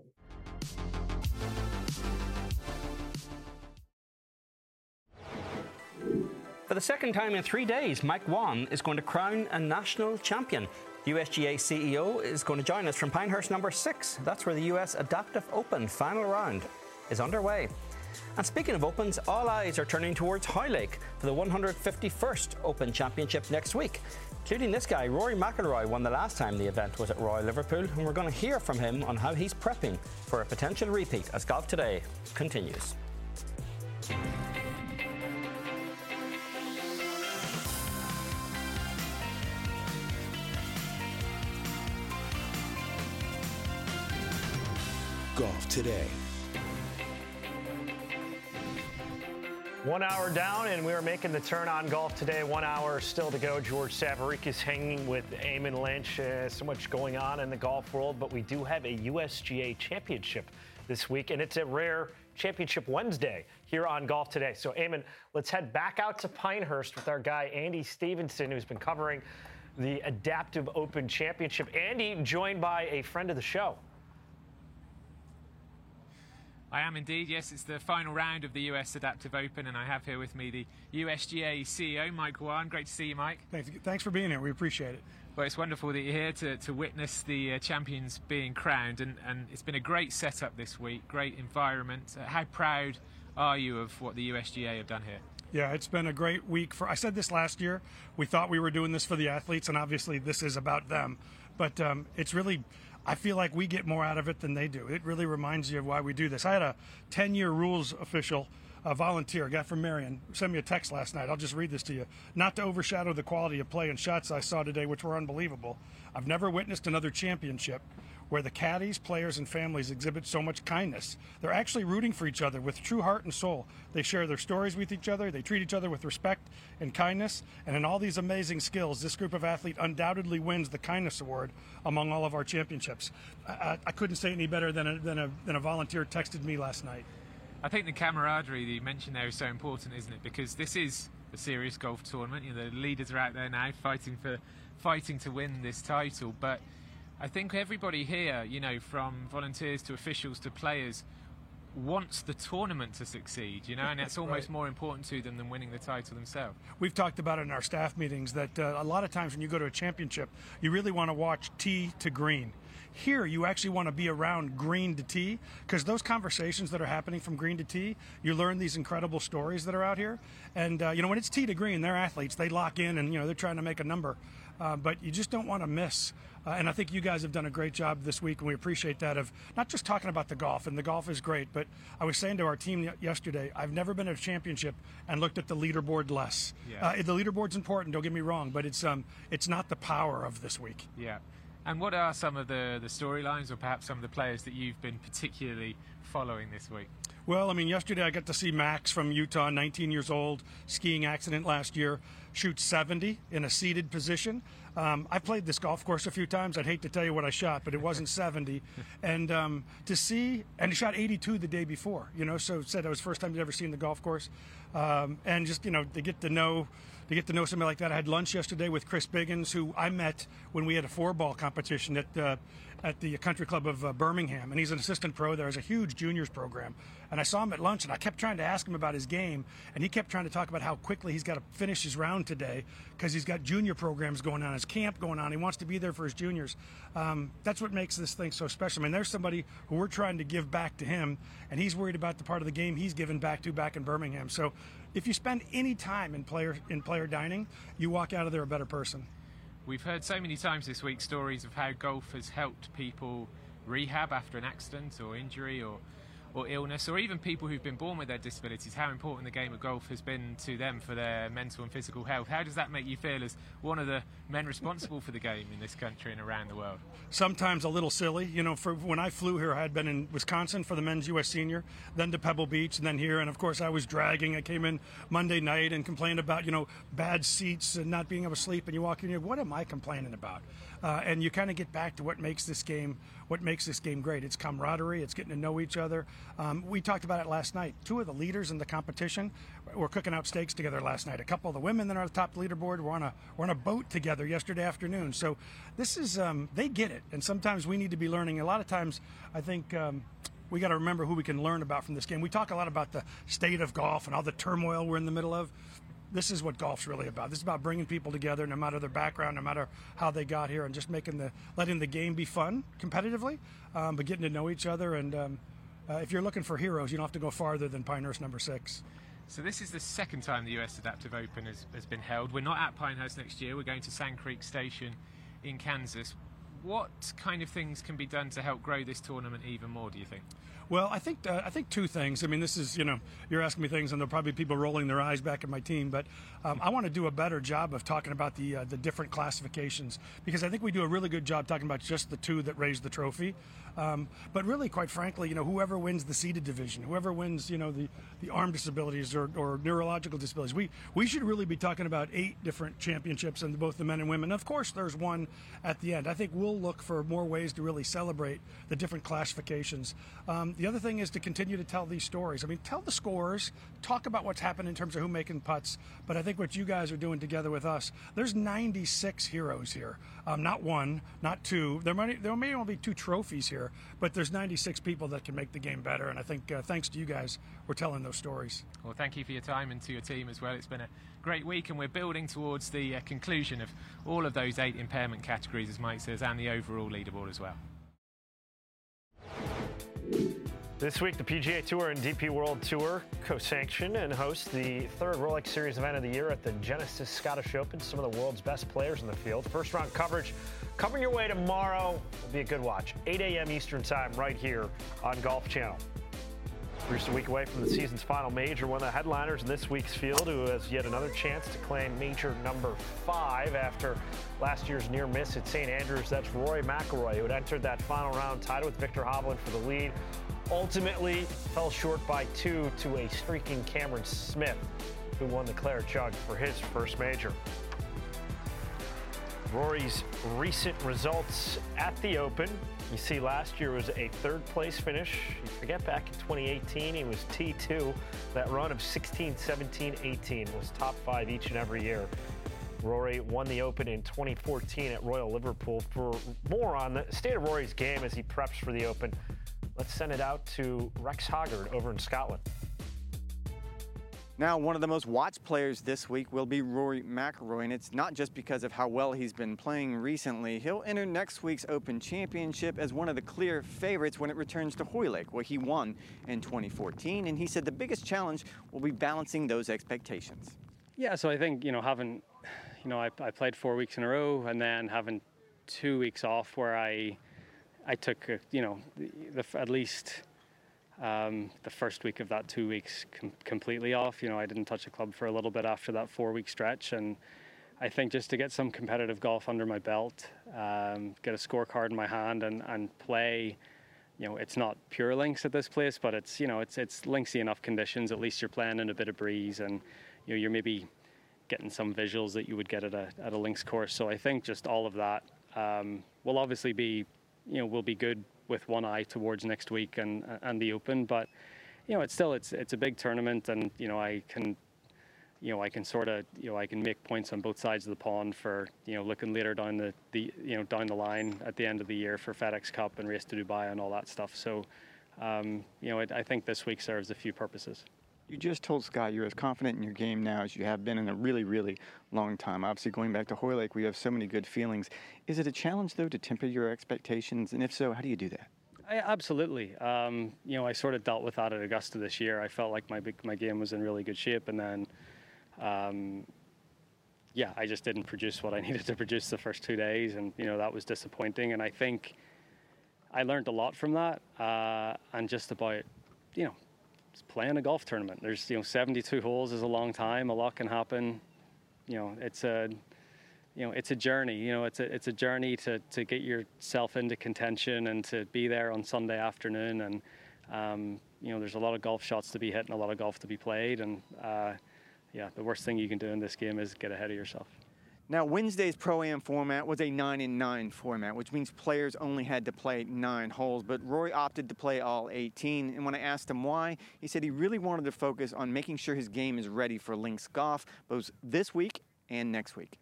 For the second time in 3 days, Mike Whan is going to crown a national champion. The USGA CEO is going to join us from Pinehurst No. 6. That's where the U.S. Adaptive Open final round is underway. And speaking of Opens, all eyes are turning towards Hoylake for the 151st Open Championship next week, including this guy, Rory McIlroy, won the last time the event was at Royal Liverpool, and we're going to hear from him on how he's prepping for a potential repeat as Golf Today continues. today. 1 hour down, and we are making the turn on Golf Today. 1 hour still to go. George Savarickas is hanging with Eamon Lynch. So much going on in the golf world, but we do have a USGA championship this week, and it's a rare championship Wednesday here on Golf Today. So, Eamon, let's head back out to Pinehurst with our guy Andy Stevenson, who's been covering the Adaptive Open Championship. Andy, joined by a friend of the show. I am indeed, yes. It's the final round of the U.S. Adaptive Open, and I have here with me the USGA CEO, Mike Whan. Great to see you, Mike. Thanks for being here. We appreciate it. Well, it's wonderful that you're here to witness the champions being crowned, and it's been a great setup this week, great environment. How proud are you of what the USGA have done here? Yeah, it's been a great week. I said this last year, we thought we were doing this for the athletes, and obviously this is about them. But it's really, I feel like we get more out of it than they do. It really reminds you of why we do this. I had a 10-year rules official, a volunteer, a guy from Marion, sent me a text last night. I'll just read this to you. Not to overshadow the quality of play and shots I saw today, which were unbelievable, I've never witnessed another championship where the caddies, players, and families exhibit so much kindness. They're actually rooting for each other with true heart and soul. They share their stories with each other. They treat each other with respect and kindness. And in all these amazing skills, this group of athletes undoubtedly wins the Kindness Award among all of our championships. I couldn't say any better than a volunteer texted me last night. I think the camaraderie that you mentioned there is so important, isn't it? Because this is a serious golf tournament. You know, the leaders are out there now fighting to win this title, but I think everybody here, you know, from volunteers to officials to players, wants the tournament to succeed, you know, and it's almost right. More important to them than winning the title themselves. We've talked about it in our staff meetings that a lot of times when you go to a championship, you really want to watch tee to green. Here, you actually want to be around green to tee, because those conversations that are happening from green to tee, you learn these incredible stories that are out here. And, you know, when it's tee to green, they're athletes. They lock in and, you know, they're trying to make a number. But you just don't want to miss. And I think you guys have done a great job this week, and we appreciate that, of not just talking about the golf, and the golf is great, but I was saying to our team yesterday, I've never been at a championship and looked at the leaderboard less. Yeah. The leaderboard's important, don't get me wrong, but it's not the power of this week. Yeah. And what are some of the storylines or perhaps some of the players that you've been particularly following this week? Well, I mean, yesterday I got to see Max from Utah, 19 years old, skiing accident last year, shoots 70 in a seated position. I played this golf course a few times. I'd hate to tell you what I shot, but it wasn't 70. And he shot 82 the day before, you know, so said it was the first time he'd ever seen the golf course. And just, you know, to get to know somebody like that. I had lunch yesterday with Chris Biggins, who I met when we had a 4-ball competition at the country club of Birmingham, and he's an assistant pro there. There's a huge juniors program, and I saw him at lunch, and I kept trying to ask him about his game, and he kept trying to talk about how quickly he's got to finish his round today because he's got junior programs going on, his camp going on. He wants to be there for his juniors. That's what makes this thing so special. I mean, there's somebody who we're trying to give back to him, and he's worried about the part of the game he's given back to back in Birmingham. So if you spend any time in player dining, you walk out of there a better person. We've heard so many times this week stories of how golf has helped people rehab after an accident or injury or illness, or even people who've been born with their disabilities, how important the game of golf has been to them for their mental and physical health. How does that make you feel as one of the men responsible for the game in this country and around the world? Sometimes a little silly. You know, when I flew here, I had been in Wisconsin for the men's U.S. Senior, then to Pebble Beach, and then here. And, of course, I was dragging. I came in Monday night and complained about, you know, bad seats and not being able to sleep. And you walk in and you're like, what am I complaining about? And you kind of get back to what makes this game great. It's camaraderie. It's getting to know each other. We talked about it last night. Two of the leaders in the competition were cooking out steaks together last night. A couple of the women that are on the top leaderboard were on a boat together yesterday afternoon. So this is they get it. And sometimes we need to be learning. A lot of times I think we got to remember who we can learn about from this game. We talk a lot about the state of golf and all the turmoil we're in the middle of. This is what golf's really about. This is about bringing people together, no matter their background, no matter how they got here, and just letting the game be fun competitively, but getting to know each other. And if you're looking for heroes, you don't have to go farther than Pinehurst No. 6. So this is the second time the U.S. Adaptive Open has been held. We're not at Pinehurst next year. We're going to Sand Creek Station in Kansas. What kind of things can be done to help grow this tournament even more, do you think? Well, I think two things. I mean, this is, you know, you're asking me things and there'll probably be people rolling their eyes back at my team, but I want to do a better job of talking about the different classifications, because I think we do a really good job talking about just the two that raise the trophy. But really, quite frankly, you know, whoever wins the seeded division, whoever wins, you know, the arm disabilities or neurological disabilities, we should really be talking about 8 different championships in both the men and women. Of course, there's one at the end. I think we'll look for more ways to really celebrate the different classifications. The other thing is to continue to tell these stories. I mean, tell the scores, talk about what's happened in terms of who making putts, but I think what you guys are doing together with us, there's 96 heroes here. Not one, not two. There may only be 2 trophies here, but there's 96 people that can make the game better, and I think thanks to you guys, we're telling those stories. Well, thank you for your time and to your team as well. It's been a great week, and we're building towards the conclusion of all of those 8 impairment categories, as Mike says, and the overall leaderboard as well. This week, the PGA Tour and DP World Tour co-sanction and host the 3rd Rolex Series event of the year at the Genesis Scottish Open. Some of the world's best players in the field. First round coverage coming your way tomorrow. It'll be a good watch. 8 a.m. Eastern time right here on Golf Channel. We're just a week away from the season's final major. One of the headliners in this week's field who has yet another chance to claim major number 5 after last year's near miss at St. Andrews. That's Rory McIlroy, who had entered that final round tied with Victor Hovland for the lead. Ultimately fell short by 2 to a streaking Cameron Smith, who won the Claret Jug for his first major. Rory's recent results at the Open. You see, last year was a 3rd place finish. You forget back in 2018, he was T2. That run of 16, 17, 18 was top 5 each and every year. Rory won the Open in 2014 at Royal Liverpool. For more on the state of Rory's game as he preps for the Open, let's send it out to Rex Hoggard over in Scotland. Now, one of the most watched players this week will be Rory McIlroy, and it's not just because of how well he's been playing recently. He'll enter next week's Open Championship as one of the clear favorites when it returns to Hoylake, where he won in 2014, and he said the biggest challenge will be balancing those expectations. Yeah, so I think, you know, having, you know, I played 4 weeks in a row, and then having 2 weeks off where I took, you know, the first week of that 2 weeks completely off. You know, I didn't touch a club for a little bit after that 4-week stretch. And I think just to get some competitive golf under my belt, get a scorecard in my hand and play, you know, it's not pure links at this place, but it's, you know, it's linksy enough conditions. At least you're playing in a bit of breeze and, you know, you're maybe getting some visuals that you would get at a links course. So I think just all of that will obviously be, you know, we'll be good with one eye towards next week and the Open, but you know, it's still a big tournament, and you know, I can make points on both sides of the pond for, you know, looking later down the you know, down the line at the end of the year for FedEx Cup and Race to Dubai and all that stuff. So you know, I think this week serves a few purposes. You just told Scott you're as confident in your game now as you have been in a really, really long time. Obviously, going back to Hoylake, we have so many good feelings. Is it a challenge, though, to temper your expectations? And if so, how do you do that? Absolutely. You know, I sort of dealt with that at Augusta this year. I felt like my game was in really good shape. And then, I just didn't produce what I needed to produce the first 2 days. And, you know, that was disappointing. And I think I learned a lot from that and just about, you know, playing a golf tournament. There's, you know, 72 holes is a long time. A lot can happen. You know, it's a journey. You know, it's a journey to get yourself into contention and to be there on Sunday afternoon. And you know, there's a lot of golf shots to be hit and a lot of golf to be played. And the worst thing you can do in this game is get ahead of yourself. Now, Wednesday's Pro-Am format was a 9-and-9 format, which means players only had to play 9 holes, but Rory opted to play all 18, and when I asked him why, he said he really wanted to focus on making sure his game is ready for links golf, both this week and next week.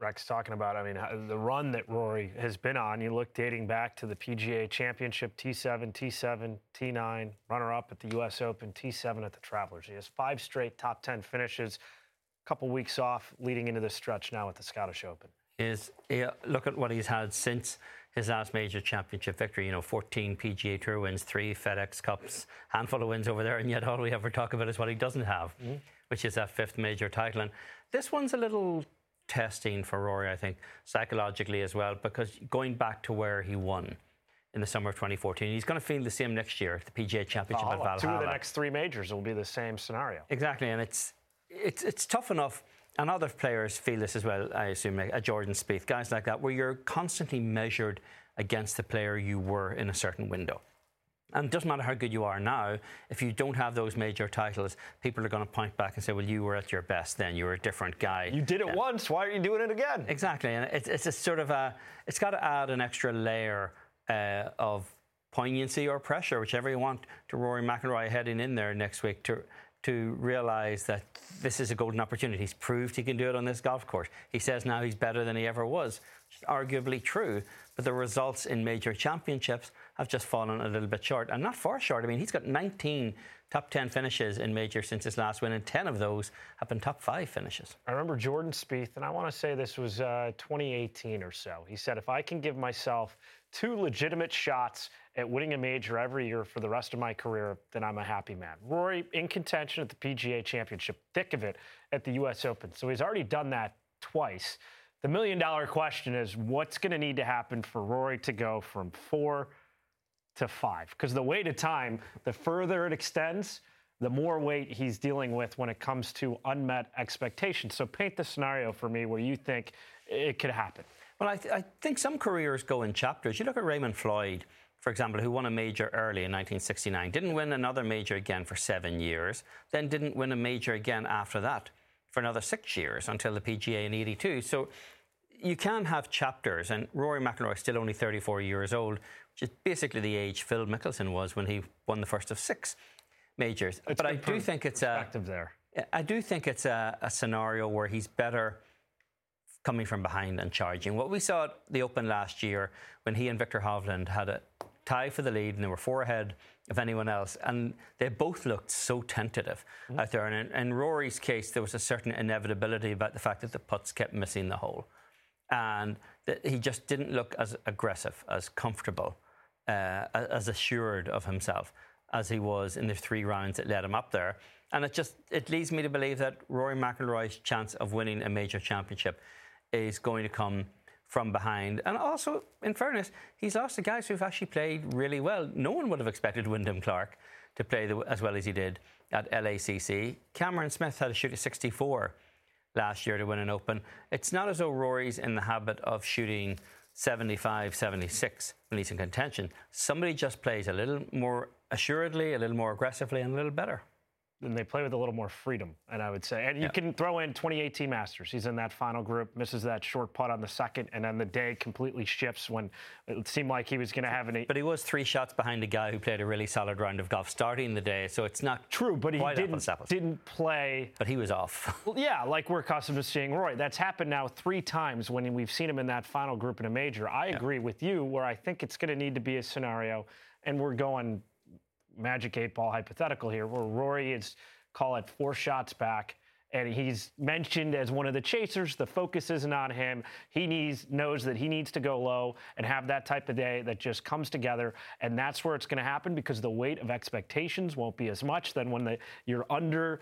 Rex talking about, I mean, the run that Rory has been on, you look dating back to the PGA Championship, T7, T7, T9, runner-up at the U.S. Open, T7 at the Travelers. He has 5 straight top 10 finishes. Couple weeks off leading into this stretch now at the Scottish Open. Look at what he's had since his last major championship victory. You know, 14 PGA Tour wins, 3 FedEx Cups, handful of wins over there, and yet all we ever talk about is what he doesn't have, which is that 5th major title. And this one's a little testing for Rory, I think, psychologically as well, because going back to where he won in the summer of 2014, he's going to feel the same next year at the PGA Championship at Valhalla. Two of the next three majors will be the same scenario. Exactly, and it's tough enough, and other players feel this as well, I assume, like a Jordan Spieth, guys like that, where you're constantly measured against the player you were in a certain window. And it doesn't matter how good you are now, if you don't have those major titles, people are going to point back and say, well, you were at your best then, you were a different guy. You did it once, why are you doing it again? Exactly, and it's a sort of a, it's got to add an extra layer of poignancy or pressure, whichever you want, to Rory McIlroy heading in there next week to realise that this is a golden opportunity. He's proved he can do it on this golf course. He says now he's better than he ever was. Arguably true, but the results in major championships have just fallen a little bit short, and not far short. I mean, he's got 19 top 10 finishes in major since his last win, and 10 of those have been top 5 finishes. I remember Jordan Spieth, and I want to say this was 2018 or so. He said, if I can give myself two legitimate shots at winning a major every year for the rest of my career, then I'm a happy man. Rory in contention at the PGA Championship, thick of it at the U.S. Open. So he's already done that twice. The million-dollar question is, what's going to need to happen for Rory to go from 4 to 5? Because the wait of time, the further it extends, the more weight he's dealing with when it comes to unmet expectations. So paint the scenario for me where you think it could happen. Well, I think some careers go in chapters. You look at Raymond Floyd, for example, who won a major early in 1969, didn't win another major again for 7 years, then didn't win a major again after that for another 6 years until the PGA in 82. So you can have chapters, and Rory McIlroy is still only 34 years old, which is basically the age Phil Mickelson was when he won the first of 6 majors. But I do think it's a scenario where he's better coming from behind and charging. What we saw at the Open last year when he and Victor Hovland had a tie for the lead and they were 4 ahead of anyone else, and they both looked so tentative out there. And in Rory's case, there was a certain inevitability about the fact that the putts kept missing the hole, and that he just didn't look as aggressive, as comfortable, as assured of himself as he was in the 3 rounds that led him up there. And it leads me to believe that Rory McIlroy's chance of winning a major championship is going to come from behind. And also, in fairness, he's lost to guys who've actually played really well. No one would have expected Wyndham Clark to play as well as he did at LACC. Cameron Smith had a shoot of 64 last year to win an Open. It's not as though Rory's in the habit of shooting 75, 76 when he's in contention. Somebody just plays a little more assuredly, a little more aggressively, and a little better. And they play with a little more freedom, and I would say. And you can throw in 2018 Masters. He's in that final group, misses that short putt on the second, and then the day completely shifts when it seemed like he was going to have an... But he was 3 shots behind a guy who played a really solid round of golf starting the day, so it's not... True, but he didn't play... But he was off. Well, yeah, like we're accustomed to seeing Rory. That's happened now 3 times when we've seen him in that final group in a major. I agree with you, where I think it's going to need to be a scenario, and we're going... Magic 8-ball hypothetical here, where Rory is, call it, 4 shots back, and he's mentioned as one of the chasers. The focus isn't on him. He knows that he needs to go low and have that type of day that just comes together, and that's where it's going to happen, because the weight of expectations won't be as much than when you're under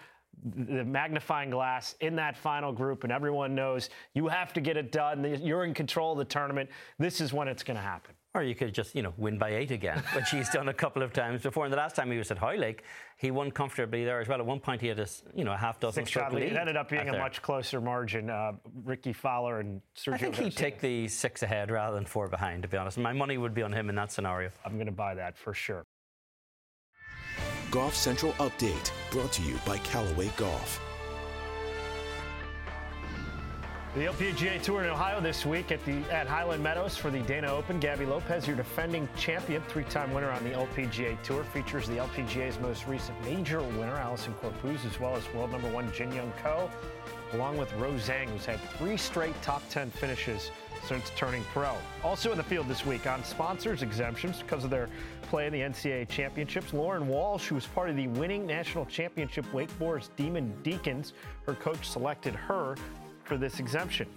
the magnifying glass in that final group, and everyone knows you have to get it done. You're in control of the tournament. This is when it's going to happen. Or you could just, win by 8 again, which he's done a couple of times before. And the last time he was at Hoylake, he won comfortably there as well. At one point, he had a half dozen stroke lead. It ended up being a much closer margin. Ricky Fowler and Sergio. I think he'd take the 6 ahead rather than 4 behind, to be honest. My money would be on him in that scenario. I'm going to buy that for sure. Golf Central Update, brought to you by Callaway Golf. The LPGA Tour in Ohio this week at Highland Meadows for the Dana Open. Gabby Lopez, your defending champion, 3-time winner on the LPGA Tour, features the LPGA's most recent major winner, Allison Corpuz, as well as world number 1 Jin Young Ko, along with Ro Zhang, who's had 3 straight top 10 finishes since turning pro. Also in the field this week on sponsors exemptions because of their play in the NCAA championships, Lauren Walsh, who was part of the winning national championship Wake Forest Demon Deacons, her coach selected her for this exemption.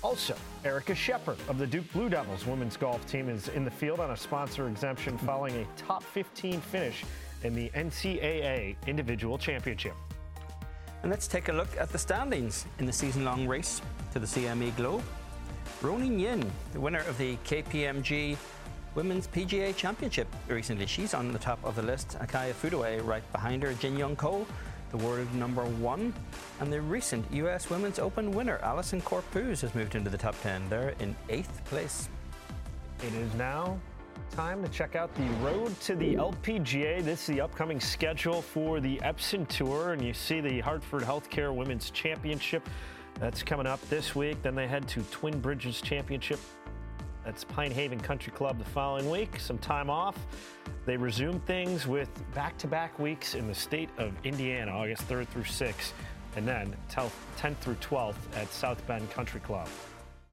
Also, Erica Shepherd of the Duke Blue Devils women's golf team is in the field on a sponsor exemption following a top 15 finish in the NCAA individual championship. And let's take a look at the standings in the season-long race to the CME Globe. Ronin Yin, the winner of the KPMG Women's PGA Championship recently. She's on the top of the list. Akaya Fudue right behind her. Jin Young Ko, the world number 1. And the recent US Women's Open winner, Allison Corpuz, has moved into the top 10. They're in 8th place. It is now time to check out the road to the LPGA. This is the upcoming schedule for the Epson Tour, and you see the Hartford Healthcare Women's Championship. That's coming up this week. Then they head to Twin Bridges Championship. That's Pine Haven Country Club the following week. Some time off. They resume things with back-to-back weeks in the state of Indiana, August 3rd through 6th, and then 10th through 12th at South Bend Country Club.